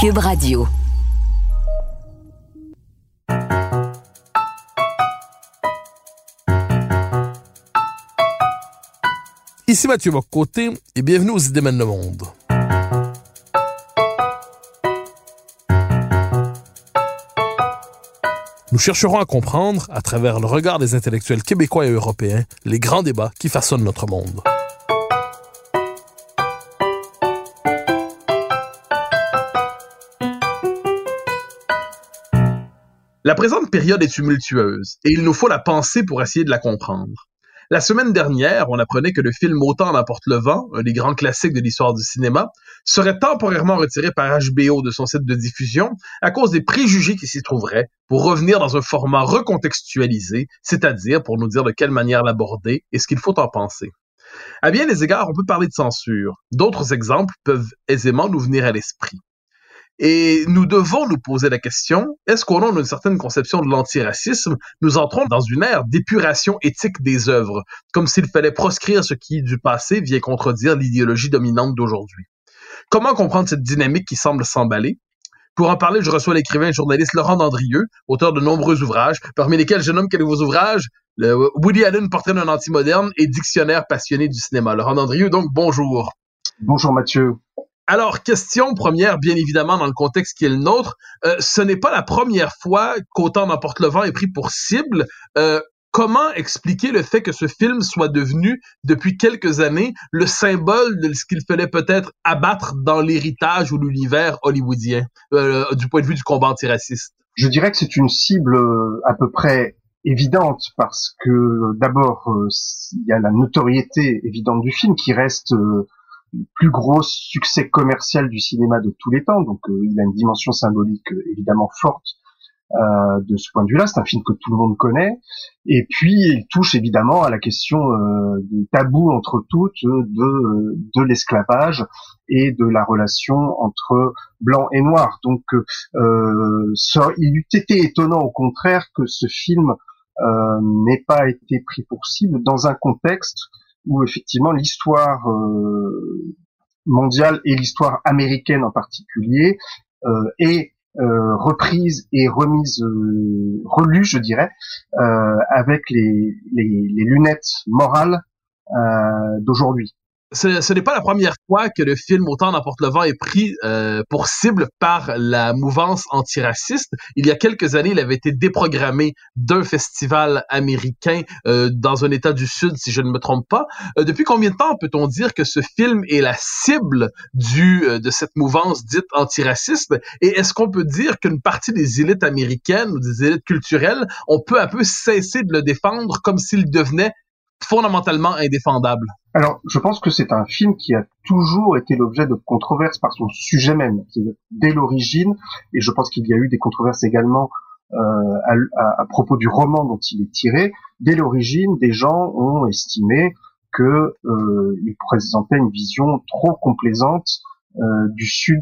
Cube Radio. Ici Mathieu Bock-Côté et bienvenue aux Idées mènent le monde. Nous chercherons à comprendre, à travers le regard des intellectuels québécois et européens, les grands débats qui façonnent notre monde. La présente période est tumultueuse et il nous faut la penser pour essayer de la comprendre. La semaine dernière, on apprenait que le film « Autant en emporte le vent », un des grands classiques de l'histoire du cinéma, serait temporairement retiré par HBO de son site de diffusion à cause des préjugés qui s'y trouveraient pour revenir dans un format recontextualisé, c'est-à-dire pour nous dire de quelle manière l'aborder et ce qu'il faut en penser. À bien des égards, on peut parler de censure. D'autres exemples peuvent aisément nous venir à l'esprit. Et nous devons nous poser la question, est-ce qu'au nom d'une certaine conception de l'antiracisme, nous entrons dans une ère d'épuration éthique des œuvres, comme s'il fallait proscrire ce qui, du passé, vient contredire l'idéologie dominante d'aujourd'hui? Comment comprendre cette dynamique qui semble s'emballer? Pour en parler, je reçois l'écrivain et journaliste Laurent Dandrieu, auteur de nombreux ouvrages, parmi lesquels je nomme quelques ouvrages, le Woody Allen, portrait d'un anti-moderne et dictionnaire passionné du cinéma. Laurent Dandrieu, donc, bonjour. Bonjour Mathieu. Alors, question première, bien évidemment, dans le contexte qui est le nôtre. Ce n'est pas la première fois qu'Autant en emporte le vent est pris pour cible. Comment expliquer le fait que ce film soit devenu, depuis quelques années, le symbole de ce qu'il fallait peut-être abattre dans l'héritage ou l'univers hollywoodien, du point de vue du combat antiraciste? Je dirais que c'est une cible à peu près évidente, parce que d'abord, il y a la notoriété évidente du film qui reste le plus gros succès commercial du cinéma de tous les temps, donc il a une dimension symbolique évidemment forte de ce point de vue-là. C'est un film que tout le monde connaît, et puis il touche évidemment à la question du tabou entre toutes de l'esclavage et de la relation entre blanc et noir. Donc il eût été étonnant au contraire que ce film n'ait pas été pris pour cible dans un contexte où effectivement l'histoire mondiale et l'histoire américaine en particulier est reprise et remise, relue, je dirais, avec les lunettes morales d'aujourd'hui. Ce n'est pas la première fois que le film « Autant en emporte le vent » est pris pour cible par la mouvance antiraciste. Il y a quelques années, il avait été déprogrammé d'un festival américain dans un état du Sud, si je ne me trompe pas. Depuis combien de temps peut-on dire que ce film est la cible de cette mouvance dite antiraciste? Et est-ce qu'on peut dire qu'une partie des élites américaines ou des élites culturelles ont peu à peu cessé de le défendre comme s'il devenait fondamentalement indéfendable? Alors, je pense que c'est un film qui a toujours été l'objet de controverses par son sujet même, dès l'origine, et je pense qu'il y a eu des controverses également à propos du roman dont il est tiré. Dès l'origine, des gens ont estimé que il présentait une vision trop complaisante du Sud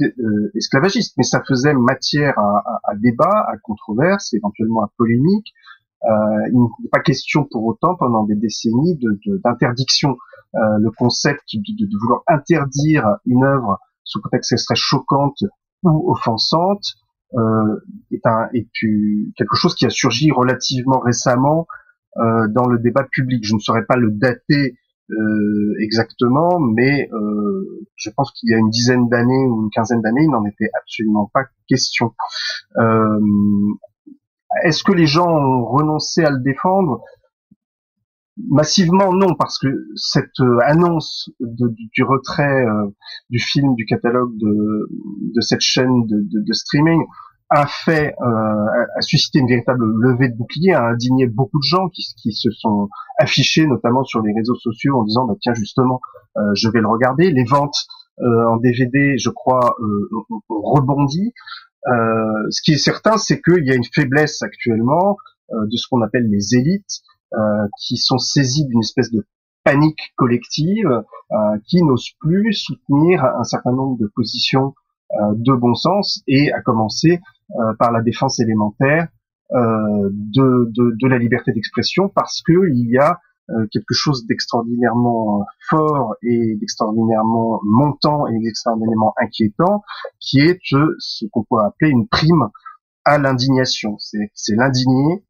esclavagiste, mais ça faisait matière à débat, à controverse, éventuellement à polémique. Il n'est pas question pour autant pendant des décennies d'interdiction. Le concept de vouloir interdire une œuvre sous prétexte qu'elle serait choquante ou offensante est quelque chose qui a surgi relativement récemment dans le débat public. Je ne saurais pas le dater exactement, mais je pense qu'il y a une dizaine d'années ou une quinzaine d'années, il n'en était absolument pas question. Est-ce que les gens ont renoncé à le défendre? Massivement, non, parce que cette annonce du retrait du film, du catalogue de cette chaîne de streaming a suscité une véritable levée de bouclier, a indigné beaucoup de gens qui se sont affichés, notamment sur les réseaux sociaux, en disant, tiens, justement, je vais le regarder. Les ventes en DVD, je crois, rebondit. Ce qui est certain, c'est qu'il y a une faiblesse actuellement de ce qu'on appelle les élites qui sont saisies d'une espèce de panique collective, qui n'osent plus soutenir un certain nombre de positions de bon sens, et à commencer par la défense élémentaire de la liberté d'expression, parce que il y a quelque chose d'extraordinairement fort et d'extraordinairement montant et d'extraordinairement inquiétant, qui est ce qu'on pourrait appeler une prime à l'indignation. C'est l'indigné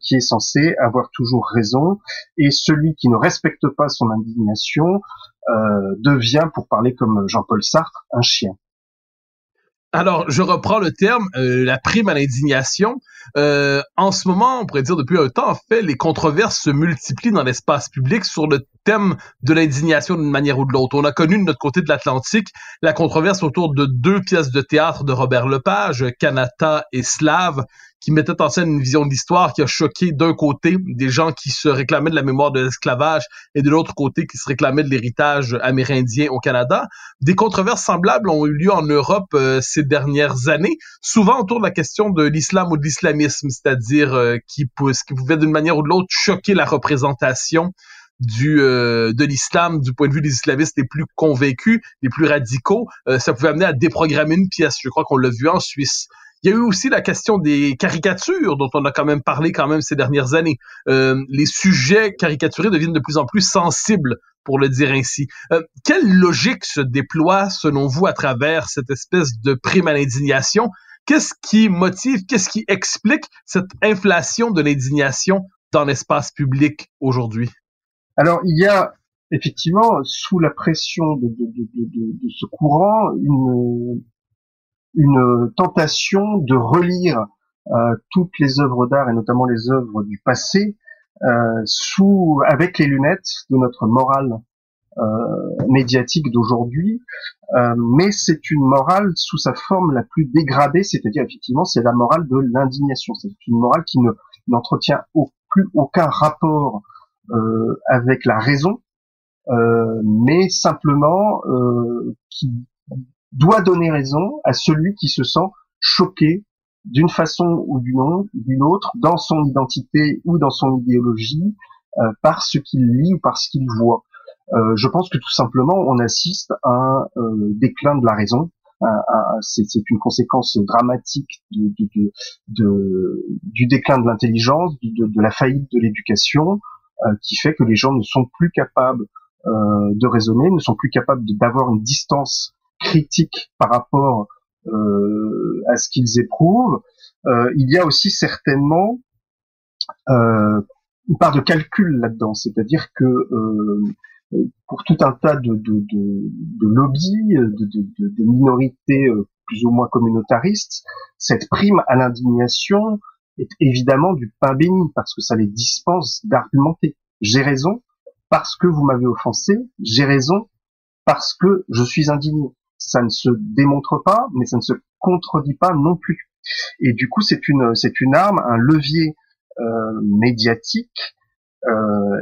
qui est censé avoir toujours raison, et celui qui ne respecte pas son indignation devient, pour parler comme Jean-Paul Sartre, un chien. Alors, je reprends le terme, la prime à l'indignation. En ce moment, on pourrait dire depuis un temps, en fait, les controverses se multiplient dans l'espace public sur le thème de l'indignation d'une manière ou de l'autre. On a connu de notre côté de l'Atlantique la controverse autour de deux pièces de théâtre de Robert Lepage, Kanata et Slav, qui mettaient en scène une vision de l'histoire qui a choqué d'un côté des gens qui se réclamaient de la mémoire de l'esclavage et de l'autre côté qui se réclamaient de l'héritage amérindien au Canada. Des controverses semblables ont eu lieu en Europe ces dernières années, souvent autour de la question de l'islam ou de l'islamisme, c'est-à-dire qui pouvait d'une manière ou de l'autre choquer la représentation de l'islam du point de vue des islamistes les plus convaincus, les plus radicaux. Ça pouvait amener à déprogrammer une pièce. Je crois qu'on l'a vu en Suisse. Il y a eu aussi la question des caricatures dont on a parlé ces dernières années. Les sujets caricaturés deviennent de plus en plus sensibles, pour le dire ainsi. Quelle logique se déploie, selon vous, à travers cette espèce de prime à l'indignation? Qu'est-ce qui motive, qu'est-ce qui explique cette inflation de l'indignation dans l'espace public aujourd'hui? Alors, il y a effectivement, sous la pression de ce courant, une tentation de relire toutes les œuvres d'art, et notamment les œuvres du passé, avec les lunettes de notre morale médiatique d'aujourd'hui, mais c'est une morale sous sa forme la plus dégradée, c'est-à-dire effectivement c'est la morale de l'indignation, c'est une morale qui n'entretient plus aucun rapport avec la raison, mais simplement qui doit donner raison à celui qui se sent choqué d'une façon ou d'une autre, dans son identité ou dans son idéologie, par ce qu'il lit ou par ce qu'il voit. Je pense que tout simplement, on assiste à un déclin de la raison. C'est une conséquence dramatique du déclin de l'intelligence, de la faillite de l'éducation, qui fait que les gens ne sont plus capables de raisonner, ne sont plus capables d'avoir une distance critique par rapport à ce qu'ils éprouvent. Il y a aussi certainement une part de calcul là-dedans, c'est-à-dire que pour tout un tas de lobbies, de minorités plus ou moins communautaristes, cette prime à l'indignation est évidemment du pain béni, parce que ça les dispense d'argumenter. J'ai raison parce que vous m'avez offensé, j'ai raison parce que je suis indigné. Ça ne se démontre pas, mais ça ne se contredit pas non plus. Et du coup, c'est une arme, un levier médiatique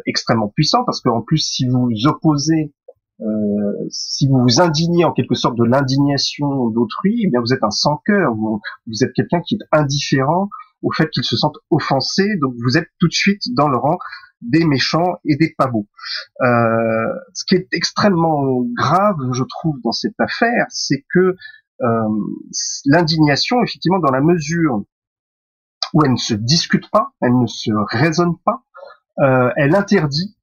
extrêmement puissant, parce qu'en plus, si vous vous opposez, si vous vous indignez en quelque sorte de l'indignation d'autrui, eh bien vous êtes un sans-cœur, vous êtes quelqu'un qui est indifférent au fait qu'il se sente offensé, donc vous êtes tout de suite dans le rang des méchants et des pas beaux. Ce qui est extrêmement grave, je trouve, dans cette affaire, c'est que l'indignation, effectivement, dans la mesure où elle ne se discute pas, elle ne se raisonne pas, elle interdit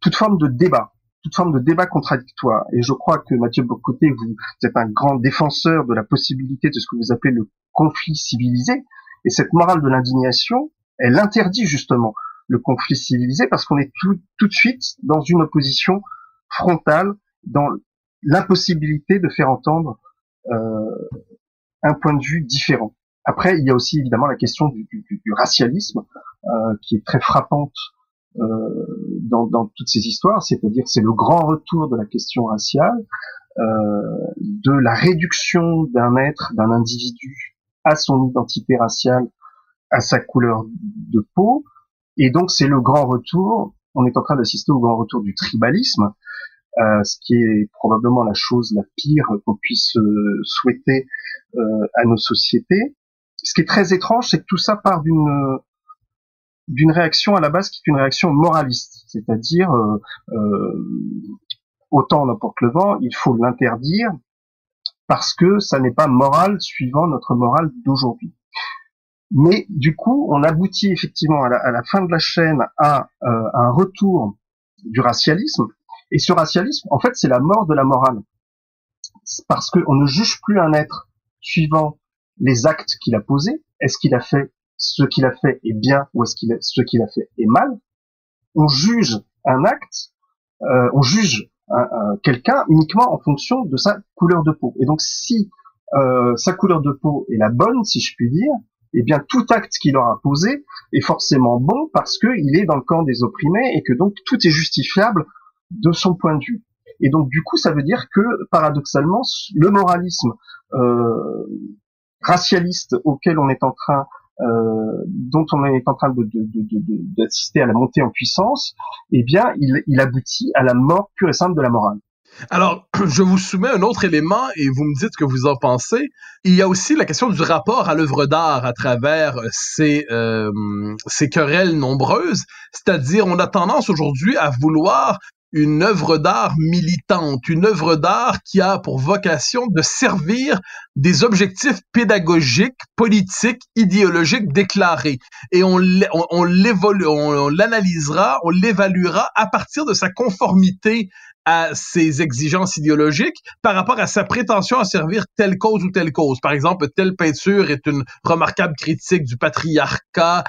toute forme de débat contradictoire. Et je crois que, Mathieu Bock-Côté, vous êtes un grand défenseur de la possibilité de ce que vous appelez le conflit civilisé, et cette morale de l'indignation, elle interdit justement le conflit civilisé, parce qu'on est tout de suite dans une opposition frontale, dans l'impossibilité de faire entendre un point de vue différent. Après, il y a aussi évidemment la question du racialisme, qui est très frappante dans toutes ces histoires, c'est-à-dire c'est le grand retour de la question raciale, de la réduction d'un être, d'un individu, à son identité raciale, à sa couleur de peau. Et donc c'est le grand retour, on est en train d'assister au grand retour du tribalisme, ce qui est probablement la chose la pire qu'on puisse souhaiter à nos sociétés. Ce qui est très étrange, c'est que tout ça part d'une réaction à la base qui est une réaction moraliste, c'est-à-dire autant en emporte le vent, il faut l'interdire parce que ça n'est pas moral suivant notre morale d'aujourd'hui. Mais du coup, on aboutit effectivement à la fin de la chaîne à un retour du racialisme. Et ce racialisme, en fait, c'est la mort de la morale. C'est parce qu'on ne juge plus un être suivant les actes qu'il a posés. Est-ce qu'il a fait ce qu'il a fait est bien ou est-ce qu'il a, ce qu'il a fait est mal? On juge un acte, on juge quelqu'un uniquement en fonction de sa couleur de peau. Et donc, si sa couleur de peau est la bonne, si je puis dire, eh bien, tout acte qu'il aura posé est forcément bon parce qu'il est dans le camp des opprimés et que donc tout est justifiable de son point de vue. Et donc, du coup, ça veut dire que, paradoxalement, le moralisme racialiste auquel on est en train, dont on est en train d'assister à la montée en puissance, eh bien, il aboutit à la mort pure et simple de la morale. Alors, je vous soumets un autre élément et vous me dites ce que vous en pensez. Il y a aussi la question du rapport à l'œuvre d'art à travers ces querelles nombreuses. C'est-à-dire, on a tendance aujourd'hui à vouloir une œuvre d'art militante, une œuvre d'art qui a pour vocation de servir des objectifs pédagogiques, politiques, idéologiques déclarés. Et on l'analysera, on l'évaluera à partir de sa conformité à ses exigences idéologiques par rapport à sa prétention à servir telle cause ou telle cause. Par exemple, telle peinture est une remarquable critique du patriarcat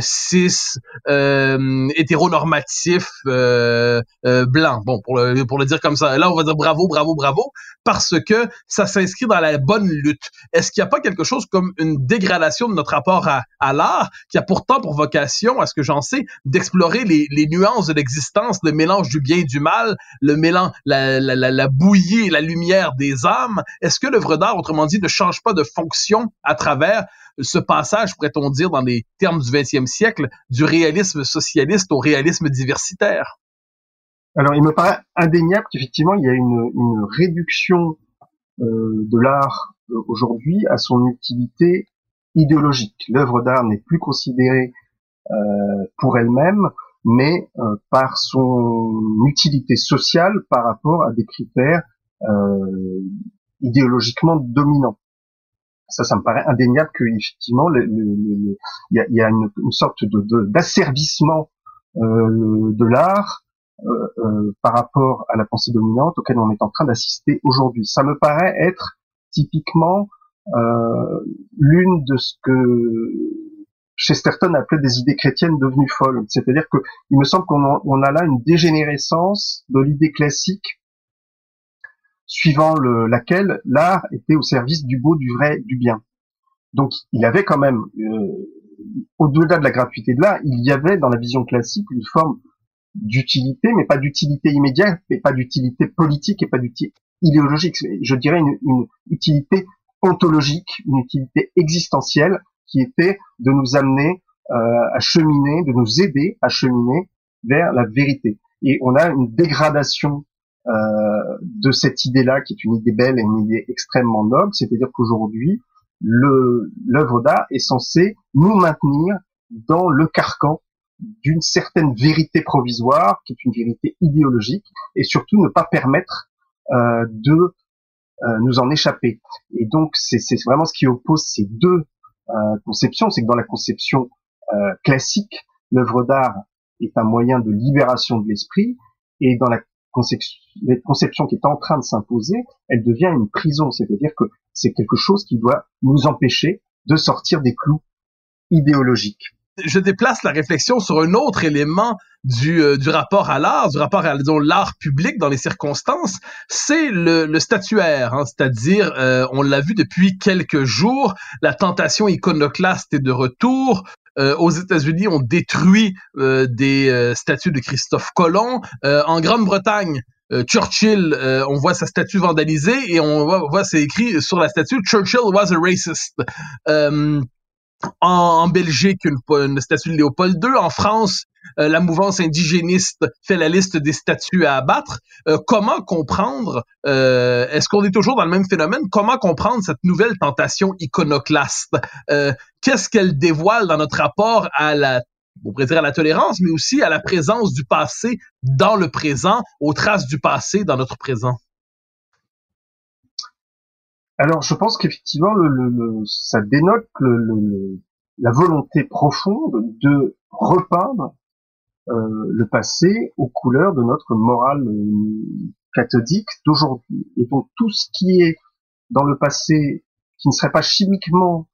cis, hétéronormatif, blanc. Bon, pour le dire comme ça. Là, on va dire bravo, bravo, bravo, parce que ça s'inscrit dans la bonne lutte. Est-ce qu'il n'y a pas quelque chose comme une dégradation de notre rapport à l'art, qui a pourtant pour vocation, à ce que j'en sais, d'explorer les nuances de l'existence, le mélange du bien et du mal, le mélange, la bouillie et la lumière des âmes? Est-ce que l'œuvre d'art, autrement dit, ne change pas de fonction à travers ce passage, pourrait-on dire, dans les termes du XXe siècle, du réalisme socialiste au réalisme diversitaire? Alors, il me paraît indéniable qu'effectivement, il y a une réduction de l'art aujourd'hui à son utilité idéologique. L'œuvre d'art n'est plus considérée pour elle-même, mais par son utilité sociale par rapport à des critères idéologiquement dominants. Ça me paraît indéniable qu'effectivement, il y a une sorte d'asservissement de l'art par rapport à la pensée dominante auquel on est en train d'assister aujourd'hui. Ça me paraît être typiquement l'une de ce que Chesterton appelait des idées chrétiennes devenues folles. C'est-à-dire que il me semble qu'on a là une dégénérescence de l'idée classique suivant laquelle l'art était au service du beau, du vrai, du bien. Donc, il avait quand même, au-delà de la gratuité de l'art, il y avait dans la vision classique une forme d'utilité, mais pas d'utilité immédiate, et pas d'utilité politique, et pas d'utilité idéologique. Je dirais une utilité ontologique, une utilité existentielle, qui était de nous amener à cheminer, de nous aider à cheminer vers la vérité. Et on a une dégradation de cette idée-là, qui est une idée belle et une idée extrêmement noble, c'est-à-dire qu'aujourd'hui, l'œuvre d'art est censée nous maintenir dans le carcan d'une certaine vérité provisoire, qui est une vérité idéologique, et surtout ne pas permettre de nous en échapper. Et donc, c'est vraiment ce qui oppose ces deux conceptions, c'est que dans la conception classique, l'œuvre d'art est un moyen de libération de l'esprit, et dans la conception qui est en train de s'imposer, elle devient une prison, c'est-à-dire que c'est quelque chose qui doit nous empêcher de sortir des clous idéologiques. Je déplace la réflexion sur un autre élément du rapport à l'art, du rapport à, disons, l'art public dans les circonstances, c'est le statuaire, hein, c'est-à-dire, on l'a vu depuis quelques jours, la tentation iconoclaste est de retour. Aux États-Unis, on détruit des statues de Christophe Colomb. En Grande-Bretagne, Churchill, on voit sa statue vandalisée et on voit c'est écrit sur la statue « Churchill was a racist ». En Belgique, une statue de Léopold II. En France, la mouvance indigéniste fait la liste des statues à abattre. Comment comprendre, est-ce qu'on est toujours dans le même phénomène? Comment comprendre cette nouvelle tentation iconoclaste? Qu'est-ce qu'elle dévoile dans notre rapport à on pourrait dire à la tolérance, mais aussi à la présence du passé dans le présent, aux traces du passé dans notre présent? Alors, je pense qu'effectivement, ça dénote la volonté profonde de repeindre le passé aux couleurs de notre morale cathodique d'aujourd'hui. Et donc, tout ce qui est dans le passé, qui ne serait pas chimiquement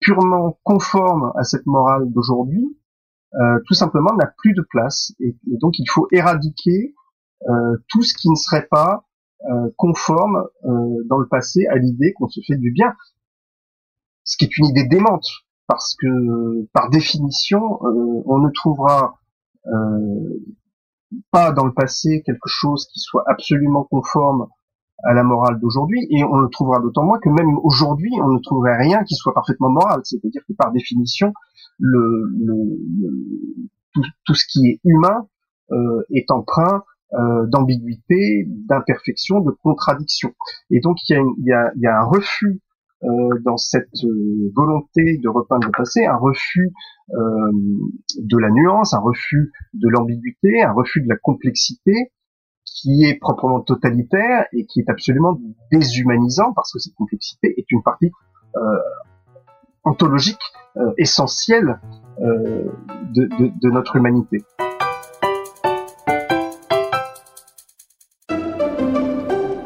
purement conforme à cette morale d'aujourd'hui, tout simplement n'a plus de place. Et donc, il faut éradiquer tout ce qui ne serait pas conforme dans le passé à l'idée qu'on se fait du bien, ce qui est une idée démente, parce que par définition on ne trouvera pas dans le passé quelque chose qui soit absolument conforme à la morale d'aujourd'hui, et on le trouvera d'autant moins que même aujourd'hui on ne trouverait rien qui soit parfaitement moral, c'est-à-dire que par définition tout ce qui est humain est empreint d'ambiguïté, d'imperfection, de contradiction. Et donc il y a un refus dans cette volonté de repeindre le passé, un refus de la nuance, un refus de l'ambiguïté, un refus de la complexité qui est proprement totalitaire et qui est absolument déshumanisant, parce que cette complexité est une partie ontologique essentielle de notre humanité.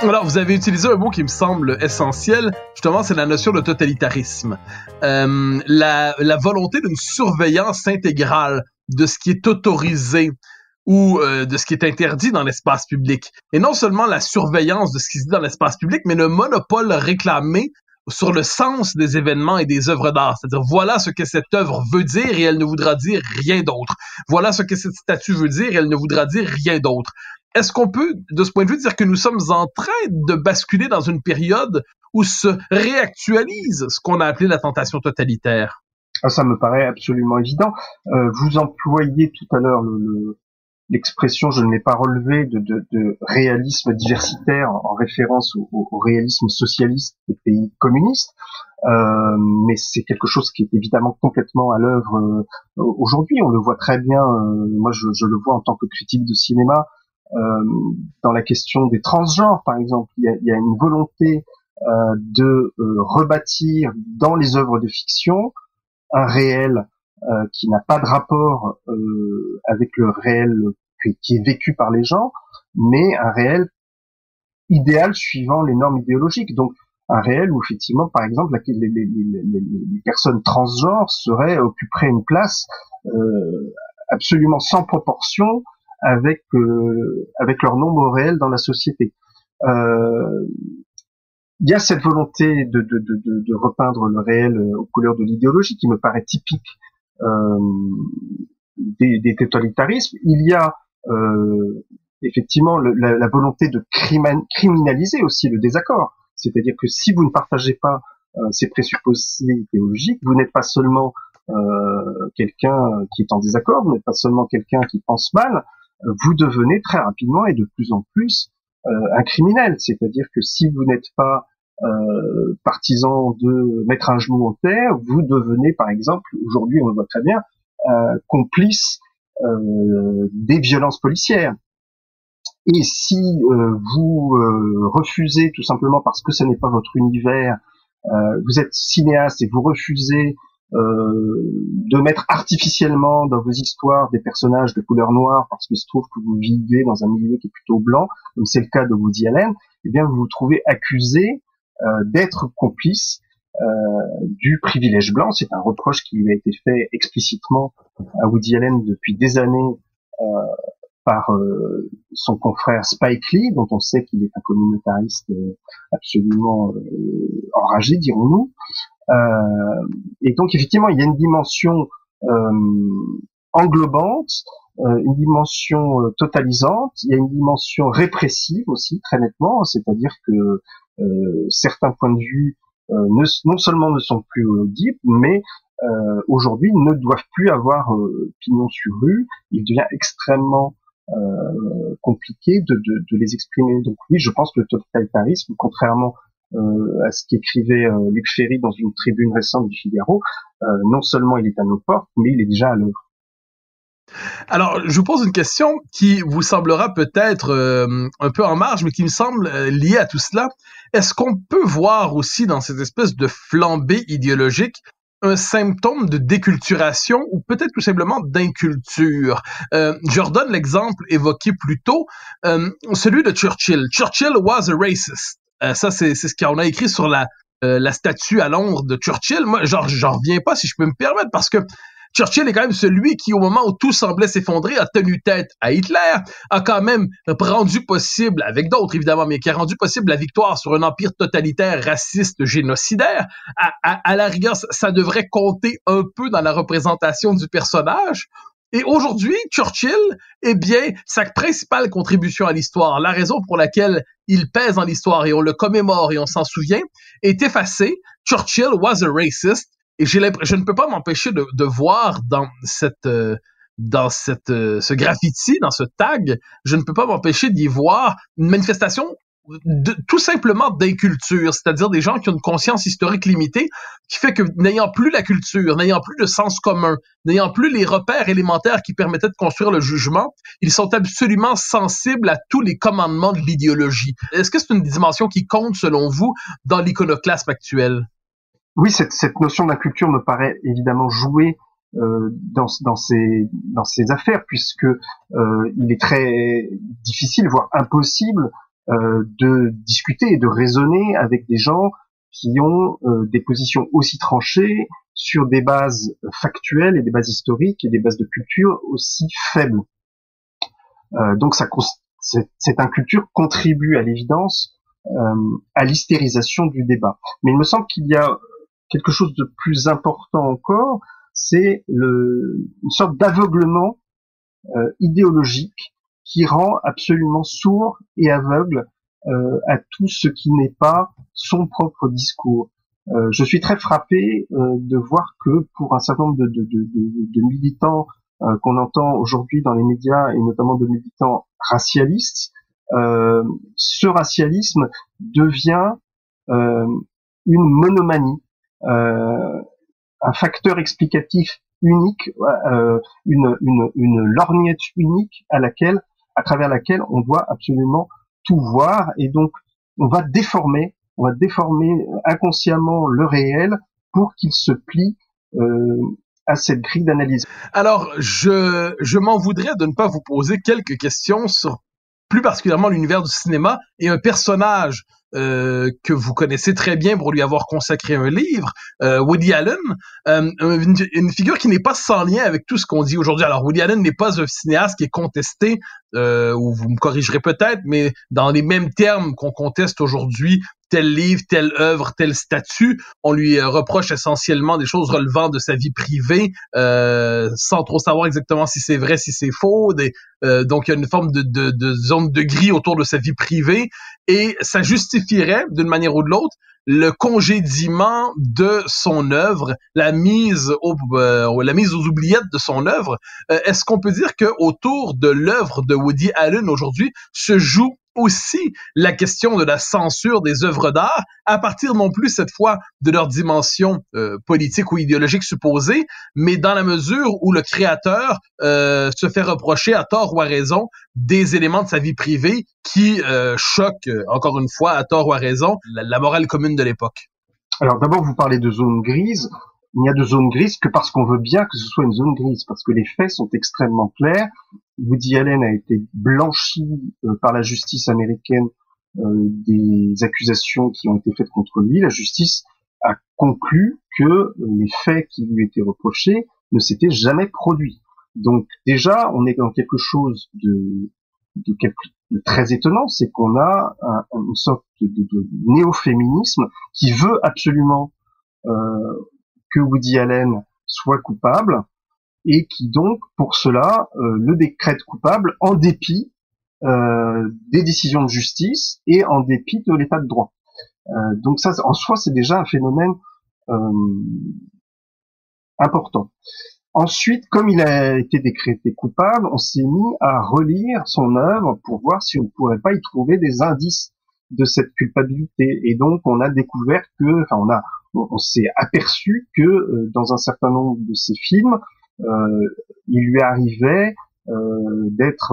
Alors, vous avez utilisé un mot qui me semble essentiel, justement, c'est la notion de totalitarisme. La volonté d'une surveillance intégrale de ce qui est autorisé ou de ce qui est interdit dans l'espace public. Et non seulement la surveillance de ce qui se dit dans l'espace public, mais le monopole réclamé sur le sens des événements et des œuvres d'art. C'est-à-dire, voilà ce que cette œuvre veut dire et elle ne voudra dire rien d'autre. Voilà ce que cette statue veut dire et elle ne voudra dire rien d'autre. Est-ce qu'on peut, de ce point de vue, dire que nous sommes en train de basculer dans une période où se réactualise ce qu'on a appelé la tentation totalitaire? Ah, ça me paraît absolument évident. Vous employez tout à l'heure l'expression, je ne l'ai pas relevée, de réalisme diversitaire en référence au réalisme socialiste des pays communistes. Mais c'est quelque chose qui est évidemment complètement à l'œuvre aujourd'hui. On le voit très bien, moi je le vois en tant que critique de cinéma, dans la question des transgenres, par exemple, il y a une volonté de rebâtir dans les œuvres de fiction un réel qui n'a pas de rapport avec le réel qui est vécu par les gens, mais un réel idéal suivant les normes idéologiques. Donc, un réel où, effectivement, par exemple, les personnes transgenres seraient occuperaient une place absolument sans proportion avec leur nombre réel dans la société. Il y a cette volonté de repeindre le réel aux couleurs de l'idéologie qui me paraît typique des totalitarismes. Il y a effectivement la volonté de criminaliser aussi le désaccord, c'est-à-dire que si vous ne partagez pas ces présupposés idéologiques, vous n'êtes pas seulement quelqu'un qui est en désaccord, vous n'êtes pas seulement quelqu'un qui pense mal, vous devenez très rapidement et de plus en plus un criminel. C'est-à-dire que si vous n'êtes pas partisan de mettre un genou en terre, vous devenez, par exemple, aujourd'hui on le voit très bien, complice des violences policières. Et si vous refusez, tout simplement parce que ce n'est pas votre univers, vous êtes cinéaste et vous refusez de mettre artificiellement dans vos histoires des personnages de couleur noire parce qu'il se trouve que vous vivez dans un milieu qui est plutôt blanc, comme c'est le cas de Woody Allen, eh bien vous vous trouvez accusé d'être complice du privilège blanc. C'est un reproche qui lui a été fait explicitement à Woody Allen depuis des années par son confrère Spike Lee, dont on sait qu'il est un communautariste absolument enragé, dirons-nous. Et donc effectivement, il y a une dimension englobante, une dimension totalisante, il y a une dimension répressive aussi, très nettement, c'est-à-dire que certains points de vue non seulement ne sont plus audibles, mais aujourd'hui ne doivent plus avoir pignon sur rue. Il devient extrêmement compliqué de les exprimer. Donc oui, je pense que le totalitarisme, contrairement à ce qu'écrivait Luc Ferry dans une tribune récente du Figaro, non seulement il est à nos portes, mais il est déjà à l'œuvre. Alors, je vous pose une question qui vous semblera peut-être un peu en marge, mais qui me semble liée à tout cela. Est-ce qu'on peut voir aussi dans cette espèce de flambée idéologique un symptôme de déculturation ou peut-être tout simplement d'inculture? Je redonne l'exemple évoqué plus tôt, celui de Churchill. Churchill was a racist. Ça, c'est ce qu'on a écrit sur la statue à Londres de Churchill. Moi, j'en reviens pas, si je peux me permettre, parce que Churchill est quand même celui qui, au moment où tout semblait s'effondrer, a tenu tête à Hitler, a quand même rendu possible, avec d'autres évidemment, mais qui a rendu possible la victoire sur un empire totalitaire, raciste, génocidaire. À la rigueur, ça devrait compter un peu dans la représentation du personnage. Et aujourd'hui, Churchill, eh bien, sa principale contribution à l'histoire, la raison pour laquelle il pèse dans l'histoire et on le commémore et on s'en souvient, est effacée. Churchill was a racist. Et je ne peux pas m'empêcher de voir ce graffiti, dans ce tag, je ne peux pas m'empêcher d'y voir une manifestation tout simplement d'inculture, c'est-à-dire des gens qui ont une conscience historique limitée, qui fait que n'ayant plus la culture, n'ayant plus de sens commun, n'ayant plus les repères élémentaires qui permettaient de construire le jugement, ils sont absolument sensibles à tous les commandements de l'idéologie. Est-ce que c'est une dimension qui compte, selon vous, dans l'iconoclasme actuel? Oui, cette notion d'inculture me paraît évidemment jouer dans ces affaires, puisque il est très difficile, voire impossible, de discuter et de raisonner avec des gens qui ont des positions aussi tranchées sur des bases factuelles et des bases historiques et des bases de culture aussi faibles. Donc, cette inculture contribue à l'évidence à l'hystérisation du débat. Mais il me semble qu'il y a quelque chose de plus important encore, c'est une sorte d'aveuglement idéologique qui rend absolument sourd et aveugle à tout ce qui n'est pas son propre discours. Je suis très frappé de voir que pour un certain nombre de militants qu'on entend aujourd'hui dans les médias, et notamment de militants racialistes, ce racialisme devient une monomanie. Un facteur explicatif unique, une lorgnette unique à travers laquelle on doit absolument tout voir, et donc on va déformer inconsciemment le réel pour qu'il se plie à cette grille d'analyse. Alors, je m'en voudrais de ne pas vous poser quelques questions sur plus particulièrement l'univers du cinéma et un personnage que vous connaissez très bien pour lui avoir consacré un livre, Woody Allen, une figure qui n'est pas sans lien avec tout ce qu'on dit aujourd'hui. Alors, Woody Allen n'est pas un cinéaste qui est contesté, ou vous me corrigerez peut-être, mais dans les mêmes termes qu'on conteste aujourd'hui tel livre, telle œuvre, tel statut, on lui reproche essentiellement des choses relevant de sa vie privée, sans trop savoir exactement si c'est vrai, si c'est faux. Donc, il y a une forme de zone de gris autour de sa vie privée, et ça justifierait, d'une manière ou de l'autre, le congédiement de son œuvre, la mise aux oubliettes de son œuvre. Est-ce qu'on peut dire que autour de l'œuvre de Woody Allen aujourd'hui se joue aussi la question de la censure des œuvres d'art, à partir non plus cette fois de leur dimension politique ou idéologique supposée, mais dans la mesure où le créateur se fait reprocher à tort ou à raison des éléments de sa vie privée qui choquent, encore une fois, à tort ou à raison, la morale commune de l'époque? Alors d'abord, vous parlez de zone grise. il n'y a de zone grise que parce qu'on veut bien que ce soit une zone grise, parce que les faits sont extrêmement clairs. Woody Allen a été blanchi par la justice américaine des accusations qui ont été faites contre lui. La justice a conclu que les faits qui lui étaient reprochés ne s'étaient jamais produits. Donc déjà, on est dans quelque chose de très étonnant, c'est qu'on a une sorte de néo-féminisme qui veut absolument que Woody Allen soit coupable et qui donc, pour cela, le décrète coupable en dépit des décisions de justice et en dépit de l'état de droit. Donc ça, en soi, c'est déjà un phénomène important. Ensuite, comme il a été décrété coupable, on s'est mis à relire son œuvre pour voir si on ne pourrait pas y trouver des indices de cette culpabilité. Et donc, on a découvert que, enfin, on s'est aperçu que dans un certain nombre de ses films, il lui arrivait d'être,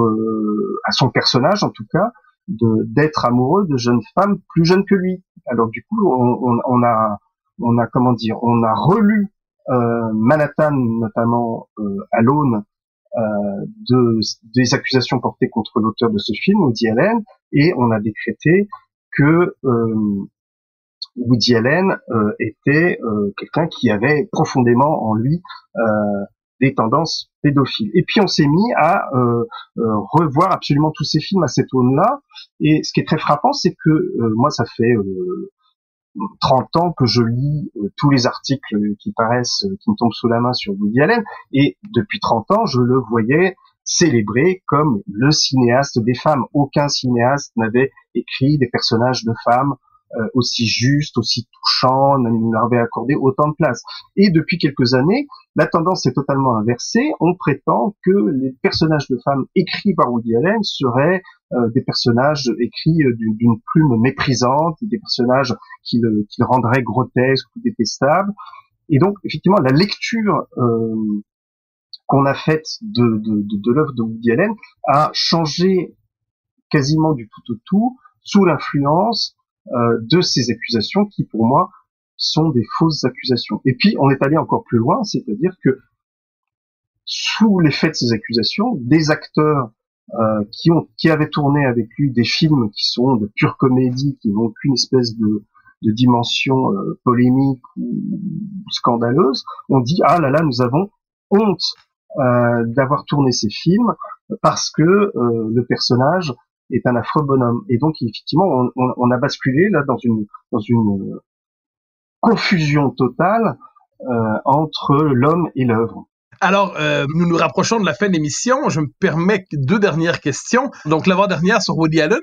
à son personnage en tout cas, d'être amoureux de jeunes femmes plus jeunes que lui. Alors du coup, on a comment dire, on a relu Manhattan notamment à l'aune des accusations portées contre l'auteur de ce film, Woody Allen, et on a décrété que Woody Allen était quelqu'un qui avait profondément en lui des tendances pédophiles. Et puis on s'est mis à revoir absolument tous ces films à cette aune-là. Et ce qui est très frappant, c'est que moi, ça fait 30 ans que je lis tous les articles qui paraissent, qui me tombent sous la main sur Woody Allen. Et depuis 30 ans, je le voyais célébré comme le cinéaste des femmes. Aucun cinéaste n'avait écrit des personnages de femmes aussi juste, aussi touchant, on leur avait accordé autant de place. Et depuis quelques années, la tendance est totalement inversée. On prétend que les personnages de femmes écrits par Woody Allen seraient des personnages écrits d'une plume méprisante, des personnages qui le rendraient grotesque ou détestable. Et donc, effectivement, la lecture qu'on a faite de l'œuvre de Woody Allen a changé quasiment du tout au tout sous l'influence de ces accusations qui, pour moi, sont des fausses accusations. Et puis, on est allé encore plus loin, c'est-à-dire que sous l'effet de ces accusations, des acteurs qui avaient tourné avec lui des films qui sont de pure comédie, qui n'ont aucune espèce de dimension polémique ou scandaleuse, ont dit « Ah là là, nous avons honte d'avoir tourné ces films parce que le personnage est un affreux bonhomme ». Et donc, effectivement, on a basculé là dans une confusion totale entre l'homme et l'œuvre. Alors, nous nous rapprochons de la fin de l'émission. Je me permets 2 dernières questions. Donc, l'avant-dernière sur Woody Allen.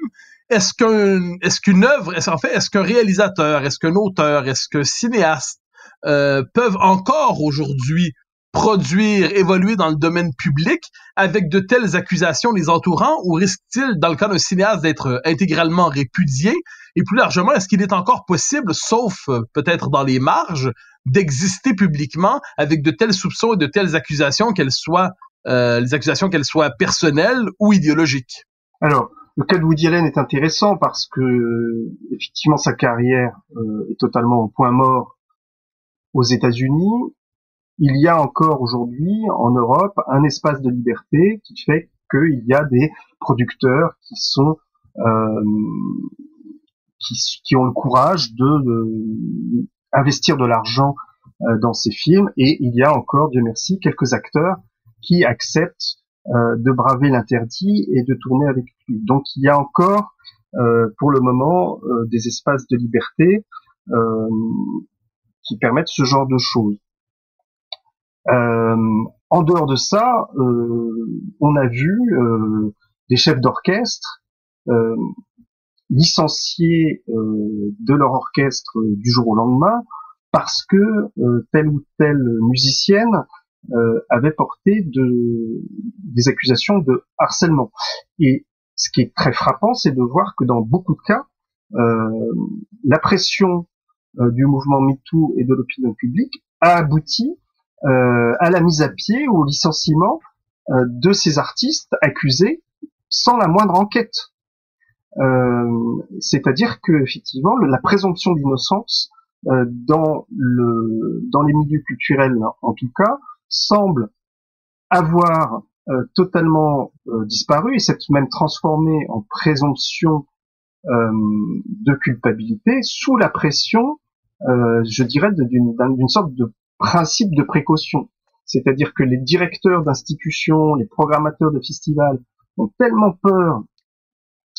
Est-ce qu'une œuvre, est-ce qu'un réalisateur, est-ce qu'un auteur, est-ce qu'un cinéaste peuvent encore aujourd'hui produire, évoluer dans le domaine public avec de telles accusations les entourant, ou risque-t-il, dans le cas d'un cinéaste, d'être intégralement répudié? Et plus largement, est-ce qu'il est encore possible, sauf peut-être dans les marges, d'exister publiquement avec de tels soupçons et de telles accusations, qu'elles soient personnelles ou idéologiques? Alors, le cas de Woody Allen est intéressant parce que, effectivement, sa carrière est totalement au point mort aux États-Unis. Il y a encore aujourd'hui, en Europe, un espace de liberté qui fait qu'il y a des producteurs qui sont qui ont le courage de investir de l'argent dans ces films, et il y a encore, Dieu merci, quelques acteurs qui acceptent de braver l'interdit et de tourner avec lui. Donc il y a encore, pour le moment, des espaces de liberté qui permettent ce genre de choses. En dehors de ça, on a vu des chefs d'orchestre licenciés de leur orchestre du jour au lendemain parce que telle ou telle musicienne avait porté des accusations de harcèlement. Et ce qui est très frappant, c'est de voir que dans beaucoup de cas, la pression du mouvement MeToo et de l'opinion publique a abouti à la mise à pied ou au licenciement de ces artistes accusés sans la moindre enquête. C'est-à-dire que effectivement la présomption d'innocence dans les milieux culturels en tout cas, semble avoir totalement disparu et s'est même transformé en présomption de culpabilité sous la pression, je dirais, d'une sorte de principe de précaution. C'est-à-dire que les directeurs d'institutions, les programmateurs de festivals ont tellement peur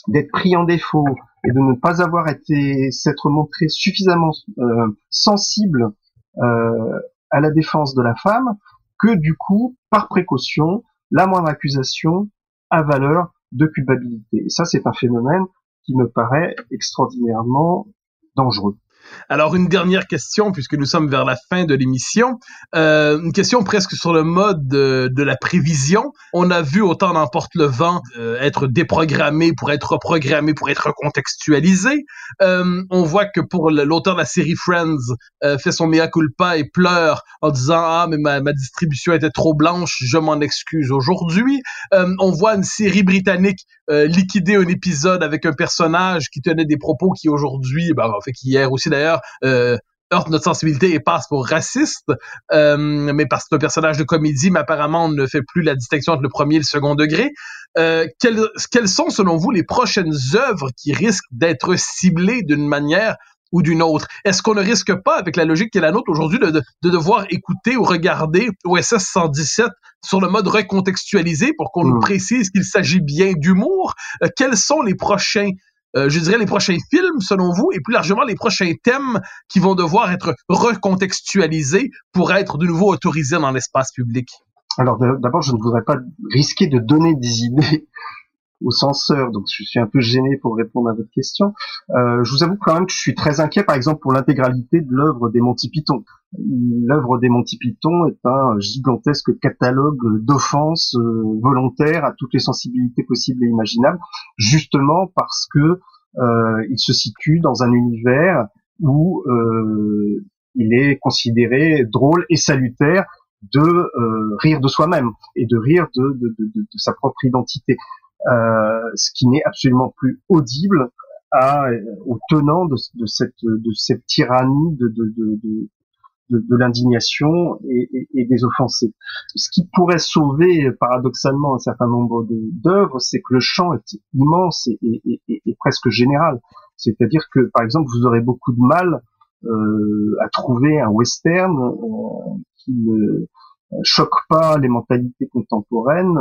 d'être pris en défaut et de ne pas avoir s'être montrés suffisamment sensibles à la défense de la femme que du coup, par précaution, la moindre accusation a valeur de culpabilité. Et ça, c'est un phénomène qui me paraît extraordinairement dangereux. Alors, une dernière question, puisque nous sommes vers la fin de l'émission. Une question presque sur le mode de la prévision. On a vu Autant en emporte le vent être déprogrammé pour être reprogrammé, pour être recontextualisé. On voit que pour l'auteur de la série Friends fait son mea culpa et pleure en disant « Ah, mais ma distribution était trop blanche, je m'en excuse aujourd'hui. » On voit une série britannique liquider un épisode avec un personnage qui tenait des propos qui aujourd'hui, qu'hier aussi, d'ailleurs, heurte notre sensibilité et passe pour raciste, mais parce que c'est un personnage de comédie, mais apparemment on ne fait plus la distinction entre le premier et le second degré. Quelles sont, selon vous, les prochaines œuvres qui risquent d'être ciblées d'une manière ou d'une autre? Est-ce qu'on ne risque pas, avec la logique qui est la nôtre aujourd'hui, de devoir écouter ou regarder OSS 117 sur le mode recontextualisé pour qu'on nous précise qu'il s'agit bien d'humour? Quels sont les prochains je dirais les prochains films, selon vous, et plus largement les prochains thèmes qui vont devoir être recontextualisés pour être de nouveau autorisés dans l'espace public? Alors d'abord, je ne voudrais pas risquer de donner des idées aux censeurs, donc je suis un peu gêné pour répondre à votre question. Je vous avoue quand même que je suis très inquiet, par exemple, pour l'intégralité de l'œuvre des Monty Python. L'œuvre des Monty Python est un gigantesque catalogue d'offenses volontaires à toutes les sensibilités possibles et imaginables, justement parce que il se situe dans un univers où il est considéré drôle et salutaire de rire de soi-même et de rire de sa propre identité, ce qui n'est absolument plus audible aux tenants de cette tyrannie de l'indignation et des offensés. Ce qui pourrait sauver paradoxalement un certain nombre d'œuvres, c'est que le champ est immense et presque général. C'est-à-dire que, par exemple, vous aurez beaucoup de mal à trouver un western qui ne choque pas les mentalités contemporaines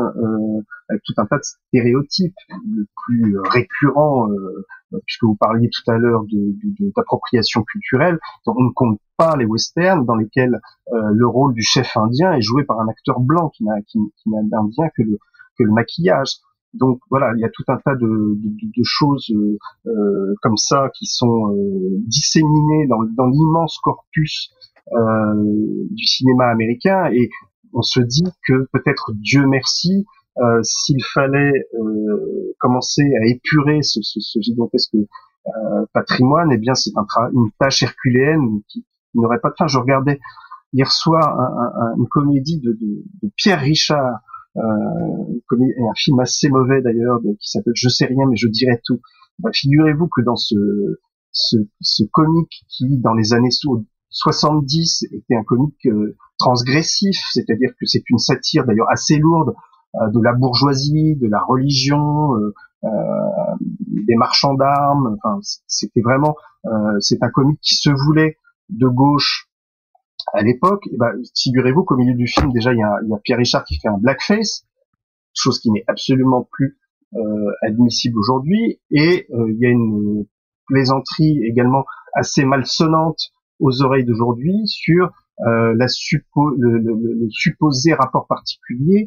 avec tout un tas de stéréotypes. Le plus récurrent, puisque vous parliez tout à l'heure d'appropriation culturelle, on ne compte pas les westerns dans lesquels le rôle du chef indien est joué par un acteur blanc qui n'a d'indien que le maquillage. Donc voilà, il y a tout un tas de choses comme ça qui sont disséminées dans l'immense corpus du cinéma américain, et on se dit que peut-être, Dieu merci, s'il fallait commencer à épurer ce gigantesque patrimoine, eh bien c'est une tâche herculéenne qui n'aurait pas de fin. Je regardais hier soir une comédie de Pierre Richard, un film assez mauvais d'ailleurs, qui s'appelle « Je sais rien, mais je dirais tout ». Ben, figurez-vous que dans ce comique qui, dans les années 70, était un comique transgressif, c'est-à-dire que c'est une satire d'ailleurs assez lourde de la bourgeoisie, de la religion, des marchands d'armes. Enfin, c'était vraiment, c'est un comique qui se voulait de gauche à l'époque. Et ben, figurez-vous qu'au milieu du film, déjà, il y a Pierre Richard qui fait un blackface, chose qui n'est absolument plus admissible aujourd'hui, et il y a une plaisanterie également assez malsonnante aux oreilles d'aujourd'hui sur le supposé rapport particulier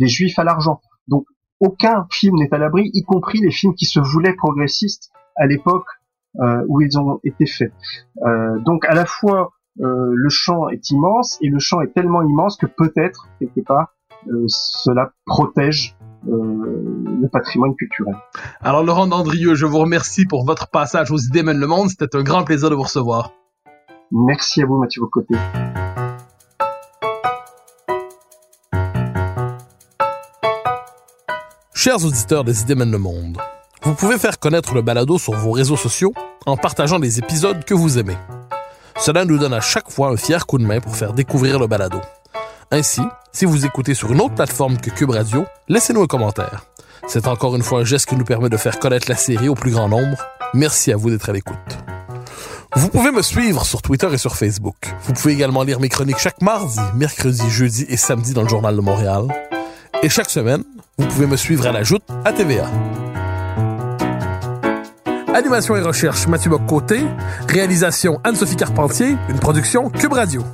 des Juifs à l'argent. Donc aucun film n'est à l'abri, y compris les films qui se voulaient progressistes à l'époque où ils ont été faits. Donc à la fois le champ est immense, et le champ est tellement immense que peut-être, quelque part, cela protège le patrimoine culturel. Alors Laurent Dandrieu, je vous remercie pour votre passage aux Idées mènent le monde. C'était un grand plaisir de vous recevoir. Merci à vous, Mathieu Bock-Côté. Chers auditeurs des Idées mènent le monde, vous pouvez faire connaître le balado sur vos réseaux sociaux en partageant les épisodes que vous aimez. Cela nous donne à chaque fois un fier coup de main pour faire découvrir le balado. Ainsi, si vous écoutez sur une autre plateforme que Cube Radio, laissez-nous un commentaire. C'est encore une fois un geste qui nous permet de faire connaître la série au plus grand nombre. Merci à vous d'être à l'écoute. Vous pouvez me suivre sur Twitter et sur Facebook. Vous pouvez également lire mes chroniques chaque mardi, mercredi, jeudi et samedi dans le Journal de Montréal. Et chaque semaine, vous pouvez me suivre à la joute à TVA. Animation et recherche, Mathieu Bock-Côté. Réalisation, Anne-Sophie Carpentier. Une production Cube Radio.